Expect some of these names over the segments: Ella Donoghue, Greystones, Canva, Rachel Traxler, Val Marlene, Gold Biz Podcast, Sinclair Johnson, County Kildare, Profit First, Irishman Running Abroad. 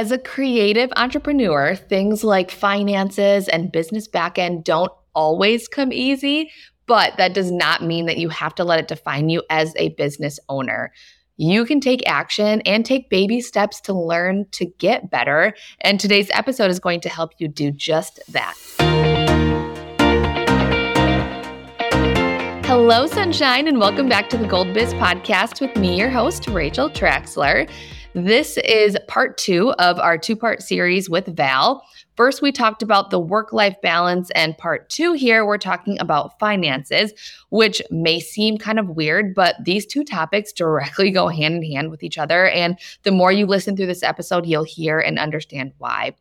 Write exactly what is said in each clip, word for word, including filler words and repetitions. As a creative entrepreneur, things like finances and business backend don't always come easy, but that does not mean that you have to let it define you as a business owner. You can take action and take baby steps to learn to get better. And today's episode is going to help you do just that. Hello, Sunshine, and welcome back to the Gold Biz Podcast with me, your host, Rachel Traxler. This is part two of our two-part series with Val. First, we talked about the work-life balance, and part two here, we're talking about finances, which may seem kind of weird, but these two topics directly go hand in hand with each other. And the more you listen through this episode, you'll hear and understand why.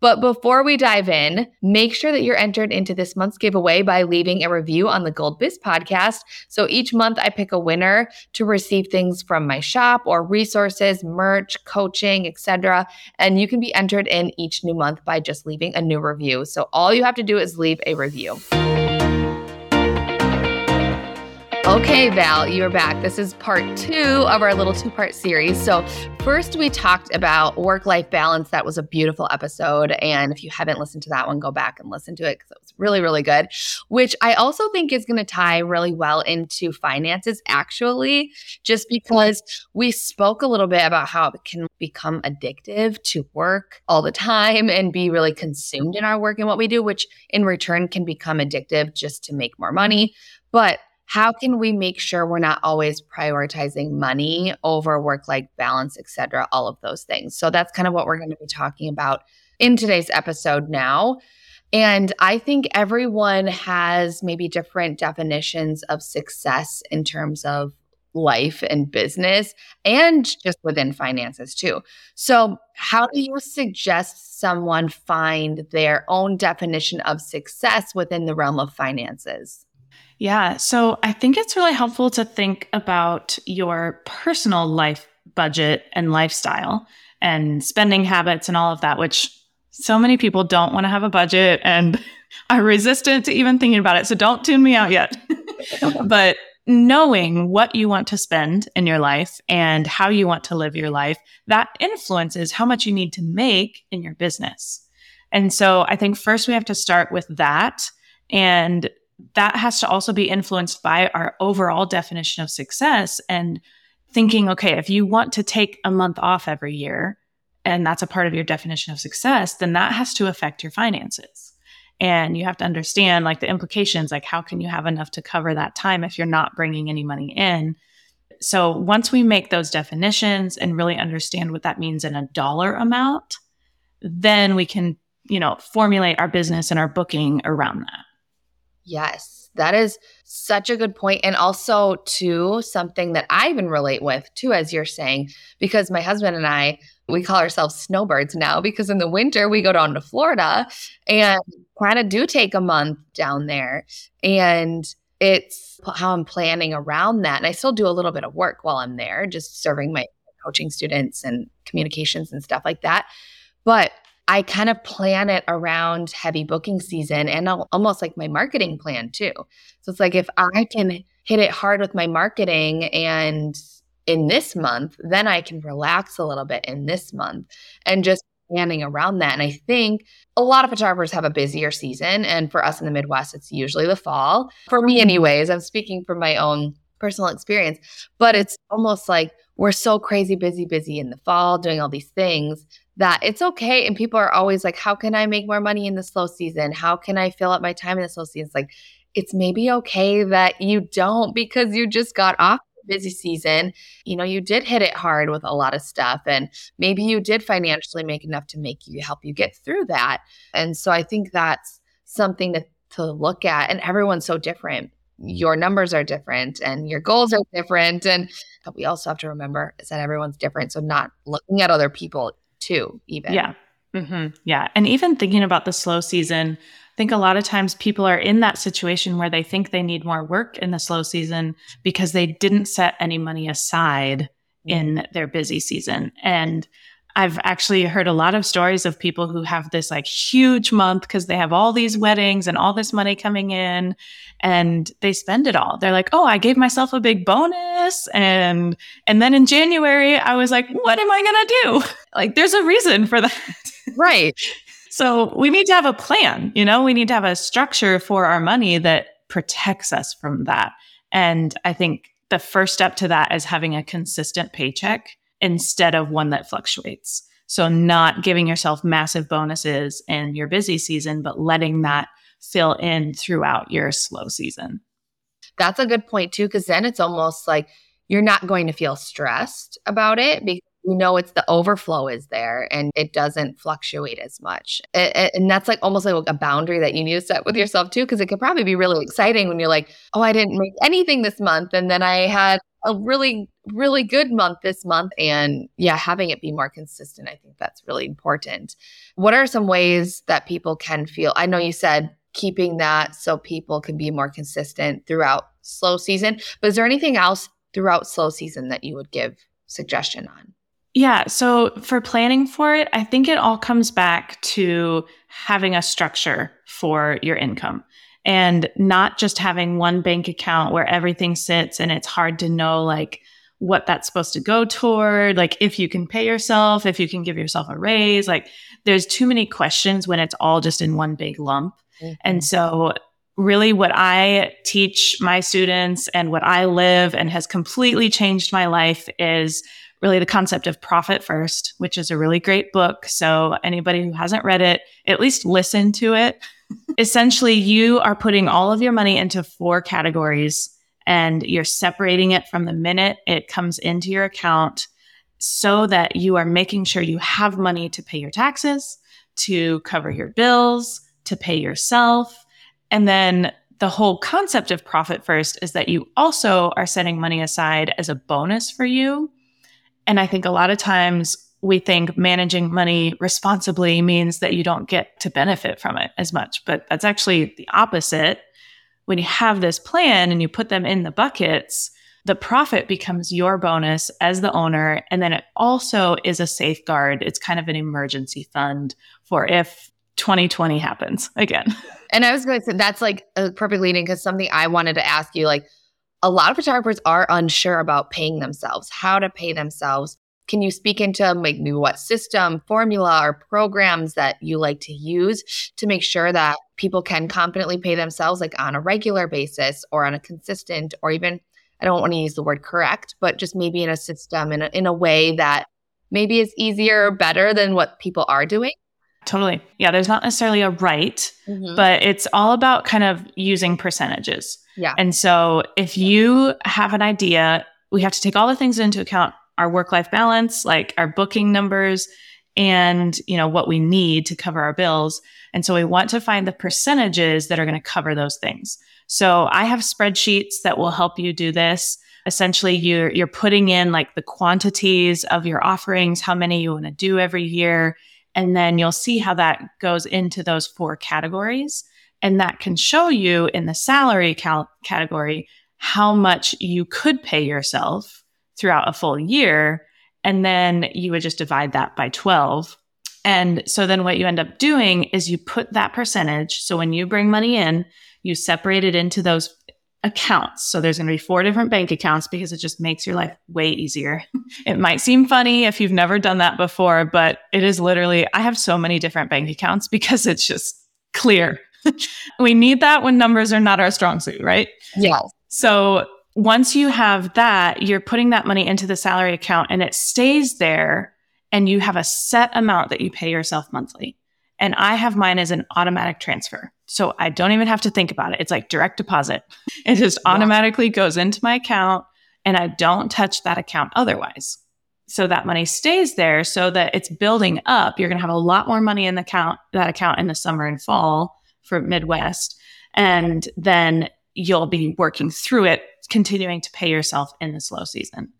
But before we dive in, make sure that you're entered into this month's giveaway by leaving a review on the Gold Biz Podcast. So each month I pick a winner to receive things from my shop or resources, merch, coaching, et cetera. And you can be entered in each new month by just leaving a new review. So all you have to do is leave a review. Okay, Val, you're back. This is part two of our little two-part series. So first, we talked about work-life balance. That was a beautiful episode. And if you haven't listened to that one, go back and listen to it because it was really, really good, which I also think is going to tie really well into finances, actually, just because we spoke a little bit about how it can become addictive to work all the time and be really consumed in our work and what we do, which in return can become addictive just to make more money. But how can we make sure we're not always prioritizing money over work-life balance, et cetera, all of those things? So that's kind of what we're going to be talking about in today's episode now. And I think everyone has maybe different definitions of success in terms of life and business and just within finances too. So how do you suggest someone find their own definition of success within the realm of finances? Yeah. So I think it's really helpful to think about your personal life budget and lifestyle and spending habits and all of that, which so many people don't want to have a budget and are resistant to even thinking about it. So don't tune me out yet. But knowing what you want to spend in your life and how you want to live your life, that influences how much you need to make in your business. And so I think first we have to start with that, and that has to also be influenced by our overall definition of success and thinking, okay, if you want to take a month off every year and that's a part of your definition of success, then that has to affect your finances. And you have to understand like the implications, like how can you have enough to cover that time if you're not bringing any money in? So once we make those definitions and really understand what that means in a dollar amount, then we can, you know, formulate our business and our booking around that. Yes, that is such a good point. And also too, something that I even relate with too, as you're saying, because my husband and I, we call ourselves snowbirds now because in the winter we go down to Florida and kind of do take a month down there. And it's how I'm planning around that. And I still do a little bit of work while I'm there, just serving my coaching students and communications and stuff like that. But I kind of plan it around heavy booking season and I'll, almost like my marketing plan too. So it's like if I can hit it hard with my marketing and in this month, then I can relax a little bit in this month and just planning around that. And I think a lot of photographers have a busier season. And for us in the Midwest, it's usually the fall. For me anyways, I'm speaking from my own personal experience, but it's almost like we're so crazy busy, busy in the fall doing all these things that it's okay. And people are always like, how can I make more money in the slow season? How can I fill up my time in the slow season? It's like, it's maybe okay that you don't because you just got off the busy season. You know, you did hit it hard with a lot of stuff and maybe you did financially make enough to make you help you get through that. And so I think that's something to, to look at, and everyone's so different. Your numbers are different and your goals are different. And but we also have to remember is that everyone's different. So not looking at other people too, even. Yeah. Mm-hmm. Yeah. And even thinking about the slow season, I think a lot of times people are in that situation where they think they need more work in the slow season because they didn't set any money aside in their busy season. And I've actually heard a lot of stories of people who have this like huge month because they have all these weddings and all this money coming in and they spend it all. They're like, oh, I gave myself a big bonus. And, and then in January, I was like, what am I going to do? Like, there's a reason for that. Right. So we need to have a plan. You know, we need to have a structure for our money that protects us from that. And I think the first step to that is having a consistent paycheck instead of one that fluctuates. So not giving yourself massive bonuses in your busy season, but letting that fill in throughout your slow season. That's a good point too, because then it's almost like you're not going to feel stressed about it because you know it's the overflow is there and it doesn't fluctuate as much. And that's like almost like a boundary that you need to set with yourself too, because it could probably be really exciting when you're like, oh, I didn't make anything this month. And then I had a really, really good month this month. And yeah, having it be more consistent, I think that's really important. What are some ways that people can feel? I know you said keeping that so people can be more consistent throughout slow season, but is there anything else throughout slow season that you would give suggestion on? Yeah. So for planning for it, I think it all comes back to having a structure for your income. And not just having one bank account where everything sits and it's hard to know like what that's supposed to go toward, like if you can pay yourself, if you can give yourself a raise. Like there's too many questions when it's all just in one big lump. Mm-hmm. And so really what I teach my students and what I live and has completely changed my life is really the concept of Profit First, which is a really great book. So anybody who hasn't read it, at least listen to it. Essentially, you are putting all of your money into four categories and you're separating it from the minute it comes into your account so that you are making sure you have money to pay your taxes, to cover your bills, to pay yourself. And then the whole concept of Profit First is that you also are setting money aside as a bonus for you. And I think a lot of times we think managing money responsibly means that you don't get to benefit from it as much, but that's actually the opposite. When you have this plan and you put them in the buckets, the profit becomes your bonus as the owner. And then it also is a safeguard. It's kind of an emergency fund for if twenty twenty happens again. And I was going to say, that's like a perfect lead in because something I wanted to ask you, like a lot of photographers are unsure about paying themselves, how to pay themselves. Can you speak into maybe what system, formula, or programs that you like to use to make sure that people can confidently pay themselves like on a regular basis or on a consistent or even, I don't want to use the word correct, but just maybe in a system, in a, in a way that maybe is easier or better than what people are doing? Totally. Yeah, there's not necessarily a right, mm-hmm. but it's all about kind of using percentages. Yeah. And so if you have an idea, we have to take all the things into account. Our work-life balance, like our booking numbers and, you know, what we need to cover our bills. And so we want to find the percentages that are going to cover those things. So I have spreadsheets that will help you do this. Essentially, you're, you're putting in like the quantities of your offerings, how many you want to do every year. And then you'll see how that goes into those four categories. And that can show you in the salary cal- category, how much you could pay yourself throughout a full year. And then you would just divide that by twelve. And so then what you end up doing is you put that percentage. So when you bring money in, you separate it into those accounts. So there's going to be four different bank accounts because it just makes your life way easier. It might seem funny if you've never done that before, but it is literally, I have so many different bank accounts because it's just clear. We need that when numbers are not our strong suit, right? Yeah. So once you have that, you're putting that money into the salary account and it stays there and you have a set amount that you pay yourself monthly. And I have mine as an automatic transfer. So I don't even have to think about it. It's like direct deposit. It just yeah. automatically goes into my account and I don't touch that account otherwise. So that money stays there so that it's building up. You're going to have a lot more money in the account, that account in the summer and fall for Midwest. And then you'll be working through it, continuing to pay yourself in the slow season.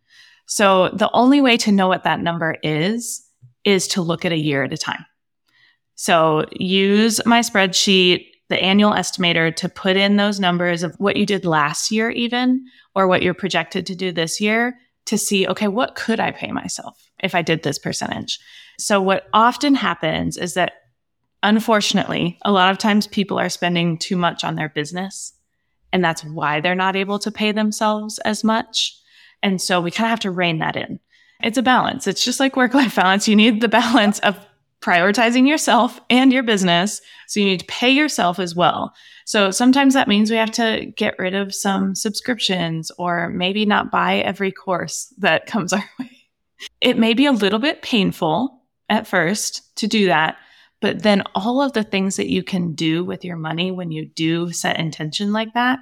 So the only way to know what that number is, is to look at a year at a time. So use my spreadsheet, the annual estimator, to put in those numbers of what you did last year even, or what you're projected to do this year to see, okay, what could I pay myself if I did this percentage? So what often happens is that, unfortunately, a lot of times people are spending too much on their business, and that's why they're not able to pay themselves as much. And so we kind of have to rein that in. It's a balance. It's just like work-life balance. You need the balance of prioritizing yourself and your business. So you need to pay yourself as well. So sometimes that means we have to get rid of some subscriptions or maybe not buy every course that comes our way. It may be a little bit painful at first to do that, but then all of the things that you can do with your money when you do set intention like that,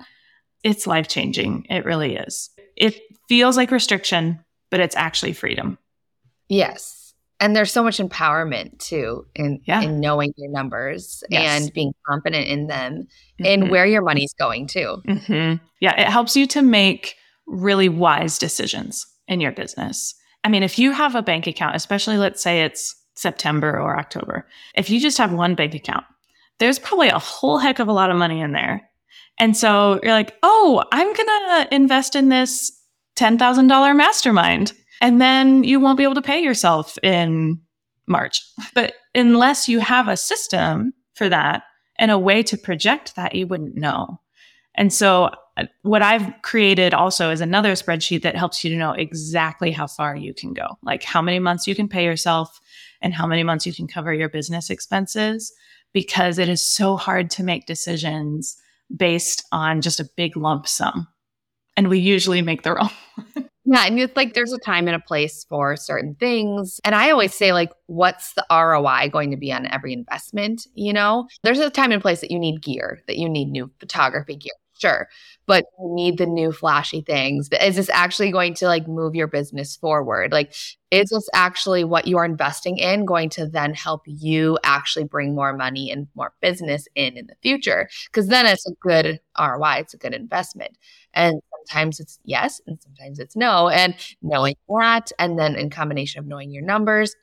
it's life-changing. It really is. It feels like restriction, but it's actually freedom. Yes. And there's so much empowerment too in, yeah. in knowing your numbers yes. and being confident in them mm-hmm. and where your money's going too. Mm-hmm. Yeah. It helps you to make really wise decisions in your business. I mean, if you have a bank account, especially let's say it's September or October, if you just have one bank account, there's probably a whole heck of a lot of money in there. And so you're like, oh, I'm going to invest in this ten thousand dollars mastermind. And then you won't be able to pay yourself in March. But unless you have a system for that and a way to project that, you wouldn't know. And so what I've created also is another spreadsheet that helps you to know exactly how far you can go, like how many months you can pay yourself and how many months you can cover your business expenses, because it is so hard to make decisions based on just a big lump sum. And we usually make the wrong one. Yeah. And it's like, there's a time and a place for certain things. And I always say, like, what's the R O I going to be on every investment? You know, there's a time and place that you need gear, that you need new photography gear. Sure. But you need the new flashy things. Is this actually going to like move your business forward? Like, is this actually what you are investing in going to then help you actually bring more money and more business in in the future? Because then it's a good R O I. It's a good investment. And sometimes it's yes, and sometimes it's no. And knowing that, and then in combination of knowing your numbers,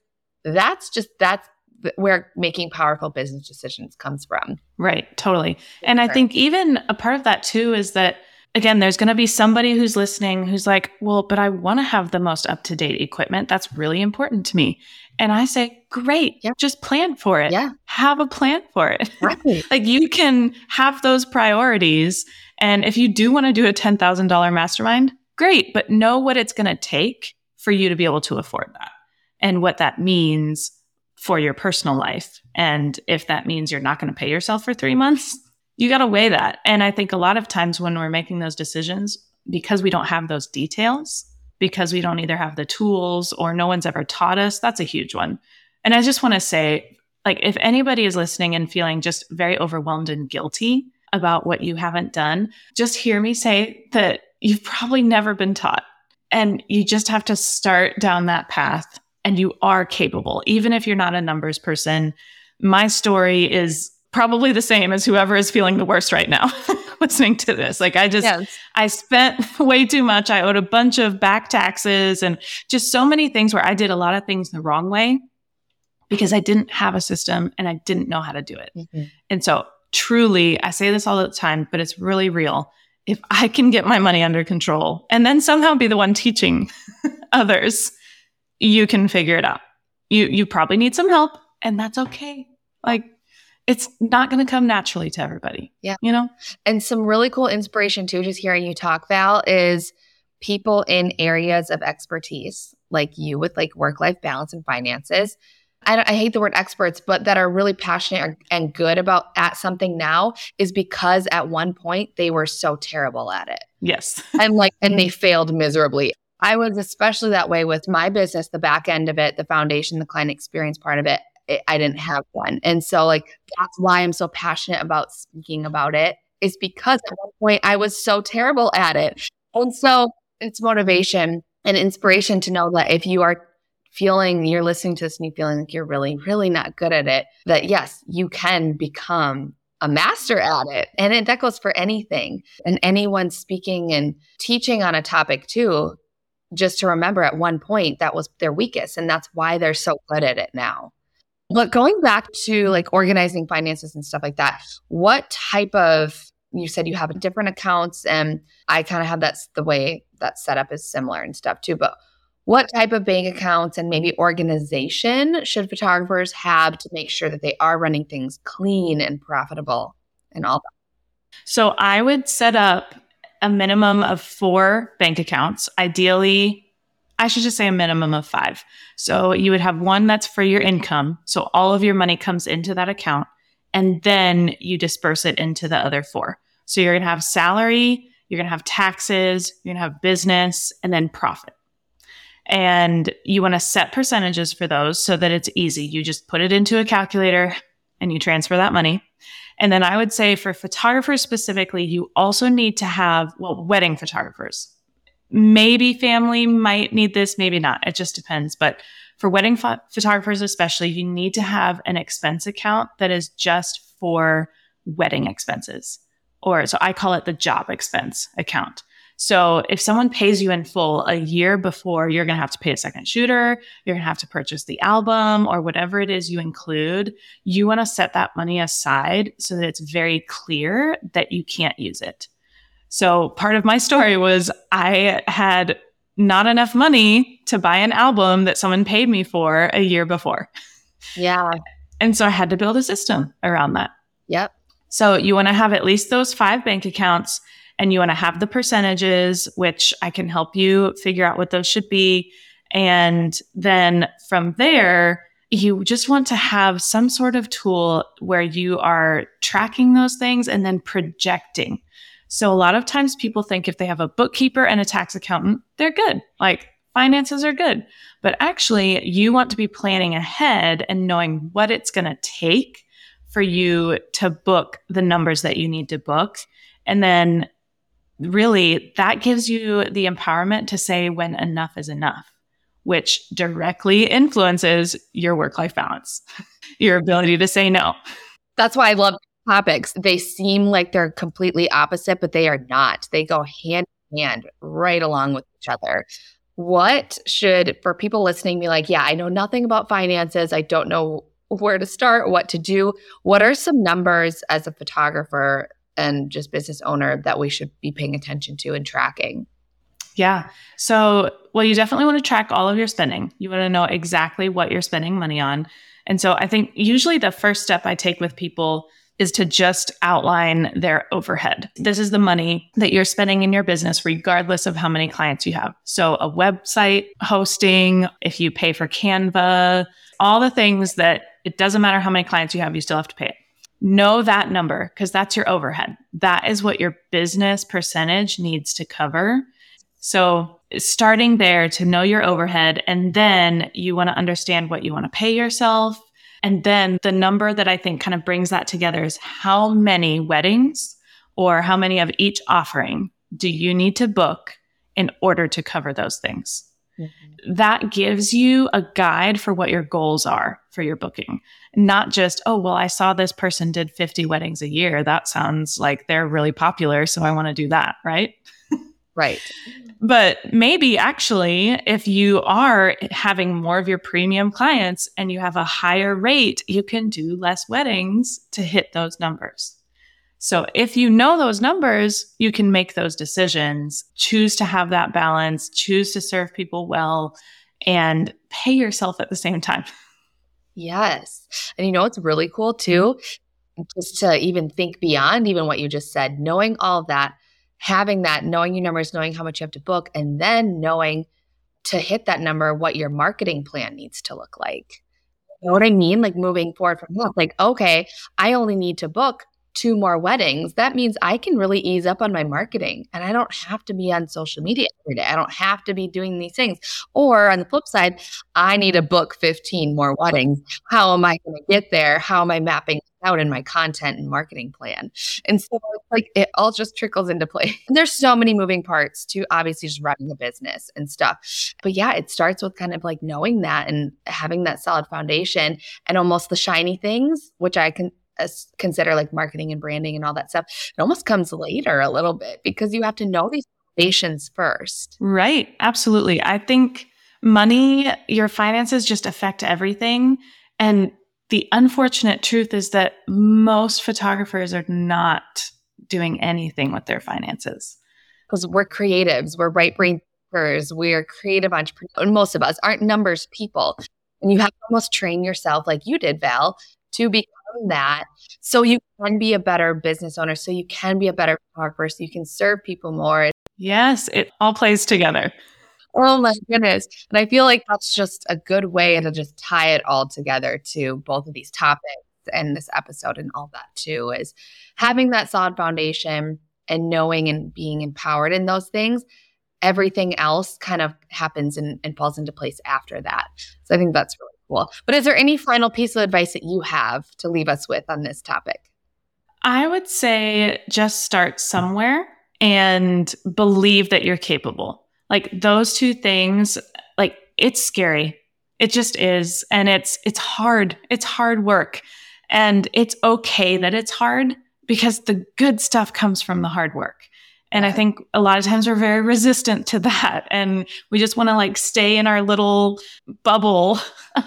that's just, that's where making powerful business decisions comes from. Right. Totally. And I think even a part of that too is that, again, there's going to be somebody who's listening who's like, well, but I want to have the most up-to-date equipment. That's really important to me. And I say, great, yeah. just plan for it. Yeah. Have a plan for it. Right. Like, you can have those priorities. And if you do want to do a ten thousand dollars mastermind, great, but know what it's going to take for you to be able to afford that and what that means for your personal life. And if that means you're not going to pay yourself for three months, you got to weigh that. And I think a lot of times when we're making those decisions, because we don't have those details, because we don't either have the tools or no one's ever taught us, that's a huge one. And I just want to say, like, if anybody is listening and feeling just very overwhelmed and guilty about what you haven't done, just hear me say that you've probably never been taught, and you just have to start down that path. And you are capable, even if you're not a numbers person. My story is probably the same as whoever is feeling the worst right now listening to this. Like, I just, yes. I spent way too much. I owed a bunch of back taxes and just so many things where I did a lot of things the wrong way because I didn't have a system and I didn't know how to do it. Mm-hmm. And so truly, I say this all the time, but it's really real. If I can get my money under control and then somehow be the one teaching others, you can figure it out. You you probably need some help, and that's okay. Like, it's not going to come naturally to everybody. Yeah. You know? And some really cool inspiration too, just hearing you talk, Val, is people in areas of expertise, like you with like work-life balance and finances. I, I hate the word experts, but that are really passionate or, and good about at something now is because at one point they were so terrible at it. Yes. And like, and they failed miserably. I was especially that way with my business, the back end of it, the foundation, the client experience part of it, it. I didn't have one. And so like, that's why I'm so passionate about speaking about it, is because at one point I was so terrible at it. And so it's motivation and inspiration to know that if you are feeling, you're listening to this and you're feeling like you're really, really not good at it, that yes, you can become a master at it. And it, that goes for anything. And anyone speaking and teaching on a topic too, just to remember at one point that was their weakest, and that's why they're so good at it now. But going back to like organizing finances and stuff like that, what type of, you said you have different accounts, and I kind of have that's the way that setup is similar and stuff too, but What type of bank accounts and maybe organization should photographers have to make sure that they are running things clean and profitable and all that? So I would set up a minimum of four bank accounts. Ideally, I should just say a minimum of five. So you would have one that's for your income. So all of your money comes into that account, and then you disperse it into the other four. So you're going to have salary, you're going to have taxes, you're going to have business, and then profit. And you want to set percentages for those so that it's easy. You just put it into a calculator and you transfer that money. And then I would say for photographers specifically, you also need to have, well, wedding photographers. Maybe family might need this, maybe not. It just depends. But for wedding ph- photographers especially, you need to have an expense account that is just for wedding expenses. Or so I call it the job expense account. So if someone pays you in full a year before, you're going to have to pay a second shooter, you're going to have to purchase the album or whatever it is you include, you want to set that money aside so that it's very clear that you can't use it. So part of my story was I had not enough money to buy an album that someone paid me for a year before. Yeah. And so I had to build a system around that. Yep. So you want to have at least those five bank accounts, and you want to have the percentages, which I can help you figure out what those should be. And then from there, you just want to have some sort of tool where you are tracking those things and then projecting. So a lot of times people think if they have a bookkeeper and a tax accountant, they're good. Like finances are good. But actually, you want to be planning ahead and knowing what it's going to take for you to book the numbers that you need to book. And then really, that gives you the empowerment to say when enough is enough, which directly influences your work-life balance, your ability to say no. That's why I love topics. They seem like they're completely opposite, but they are not. They go hand in hand right along with each other. What should, for people listening, be like, yeah, I know nothing about finances. I don't know where to start, what to do. What are some numbers as a photographer and just business owner that we should be paying attention to and tracking? Yeah. So, well, you definitely want to track all of your spending. You want to know exactly what you're spending money on. And so I think usually the first step I take with people is to just outline their overhead. This is the money that you're spending in your business, regardless of how many clients you have. So a website hosting, if you pay for Canva, all the things that it doesn't matter how many clients you have, you still have to pay it. Know that number because that's your overhead. That is what your business percentage needs to cover. So starting there to know your overhead, and then you want to understand what you want to pay yourself. And then the number that I think kind of brings that together is how many weddings or how many of each offering do you need to book in order to cover those things? Mm-hmm. That gives you a guide for what your goals are for your booking. Not just, oh, well, I saw this person did fifty weddings a year. That sounds like they're really popular, so I want to do that, right? Right. But maybe actually, if you are having more of your premium clients and you have a higher rate, you can do less weddings to hit those numbers. So if you know those numbers, you can make those decisions, choose to have that balance, choose to serve people well, and pay yourself at the same time. Yes. And you know what's really cool too? Just to even think beyond even what you just said, knowing all of that, having that, knowing your numbers, knowing how much you have to book, and then knowing to hit that number, what your marketing plan needs to look like. You know what I mean? Like moving forward from that, like, okay, I only need to book two more weddings. That means I can really ease up on my marketing and I don't have to be on social media every day. I don't have to be doing these things. Or on the flip side, I need to book fifteen more weddings. How am I going to get there? How am I mapping out in my content and marketing plan? And so it's like it all just trickles into play. And there's so many moving parts to obviously just running a business and stuff. But yeah, it starts with kind of like knowing that and having that solid foundation, and almost the shiny things, which I can consider like marketing and branding and all that stuff. It almost comes later a little bit because you have to know these foundations first. Right. Absolutely. I think money, your finances just affect everything. And the unfortunate truth is that most photographers are not doing anything with their finances. Because we're creatives, we're right brain workers, we are creative entrepreneurs, and most of us aren't numbers people. And you have to almost train yourself like you did, Val, to become that so you can be a better business owner, so you can be a better photographer, so you can serve people more. Yes, it all plays together. Oh my goodness. And I feel like that's just a good way to just tie it all together to both of these topics and this episode and all that too, is having that solid foundation and knowing and being empowered in those things. Everything else kind of happens and, and falls into place after that. So I think that's really cool. But is there any final piece of advice that you have to leave us with on this topic? I would say just start somewhere and believe that you're capable. Like those two things, like it's scary. It just is. And it's, it's hard. It's hard work. And it's okay that it's hard because the good stuff comes from the hard work. And I think a lot of times we're very resistant to that. And we just want to like stay in our little bubble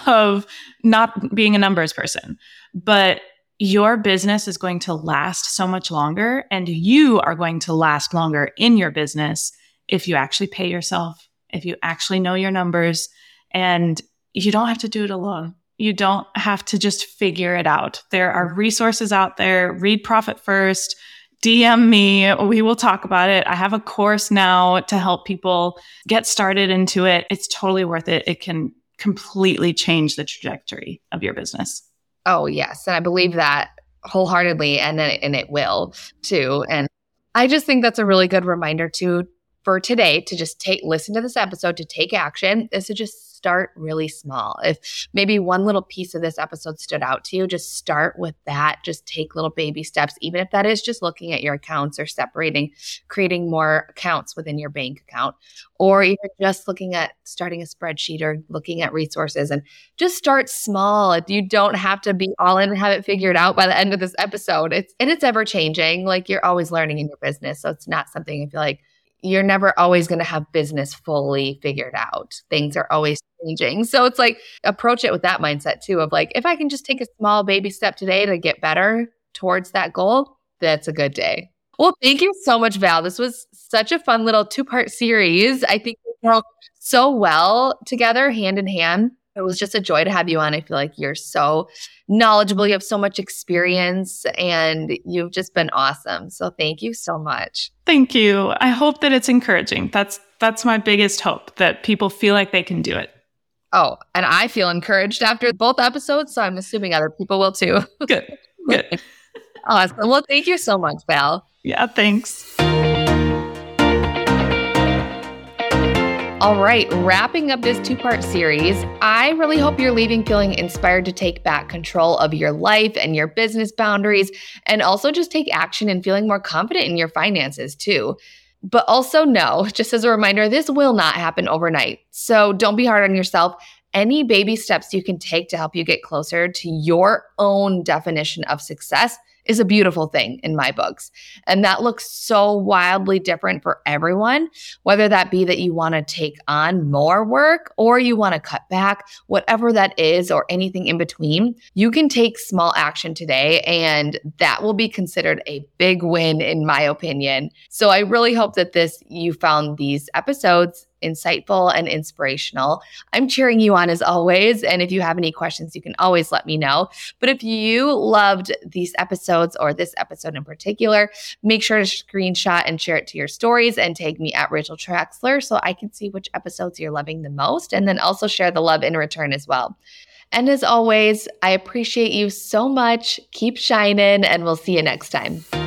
of not being a numbers person. But your business is going to last so much longer, and you are going to last longer in your business if you actually pay yourself, if you actually know your numbers, and you don't have to do it alone. You don't have to just figure it out. There are resources out there. Read Profit First, D M me. We will talk about it. I have a course now to help people get started into it. It's totally worth it. It can completely change the trajectory of your business. Oh, yes. And I believe that wholeheartedly, and then and it will too. And I just think that's a really good reminder too, for today, to just take listen to this episode, to take action, is to just start really small. If maybe one little piece of this episode stood out to you, just start with that. Just take little baby steps, even if that is just looking at your accounts or separating, creating more accounts within your bank account, or even just looking at starting a spreadsheet or looking at resources, and just start small. You don't have to be all in and have it figured out by the end of this episode. It's and it's ever changing. Like you're always learning in your business. So it's not something I feel like you're never always going to have business fully figured out. Things are always changing. So it's like approach it with that mindset too of like, if I can just take a small baby step today to get better towards that goal, that's a good day. Well, thank you so much, Val. This was such a fun little two-part series. I think we worked so well together, hand in hand. It was just a joy to have you on. I feel like you're so knowledgeable. You have so much experience and you've just been awesome. So thank you so much. Thank you. I hope that it's encouraging. That's that's my biggest hope, that people feel like they can do it. Oh, and I feel encouraged after both episodes. So I'm assuming other people will too. Good. Good. Awesome. Well, thank you so much, Val. Yeah, thanks. All right, wrapping up this two-part series, I really hope you're leaving feeling inspired to take back control of your life and your business boundaries, and also just take action and feeling more confident in your finances too. But also know, just as a reminder, this will not happen overnight. So don't be hard on yourself. Any baby steps you can take to help you get closer to your own definition of success is a beautiful thing in my books. And that looks so wildly different for everyone, whether that be that you want to take on more work or you want to cut back, whatever that is, or anything in between. You can take small action today, and that will be considered a big win in my opinion. So I really hope that this, you found these episodes insightful and inspirational. I'm cheering you on as always. And if you have any questions, you can always let me know. But if you loved these episodes or this episode in particular, make sure to screenshot and share it to your stories and tag me at Rachel Traxler so I can see which episodes you're loving the most. And then also share the love in return as well. And as always, I appreciate you so much. Keep shining, and we'll see you next time.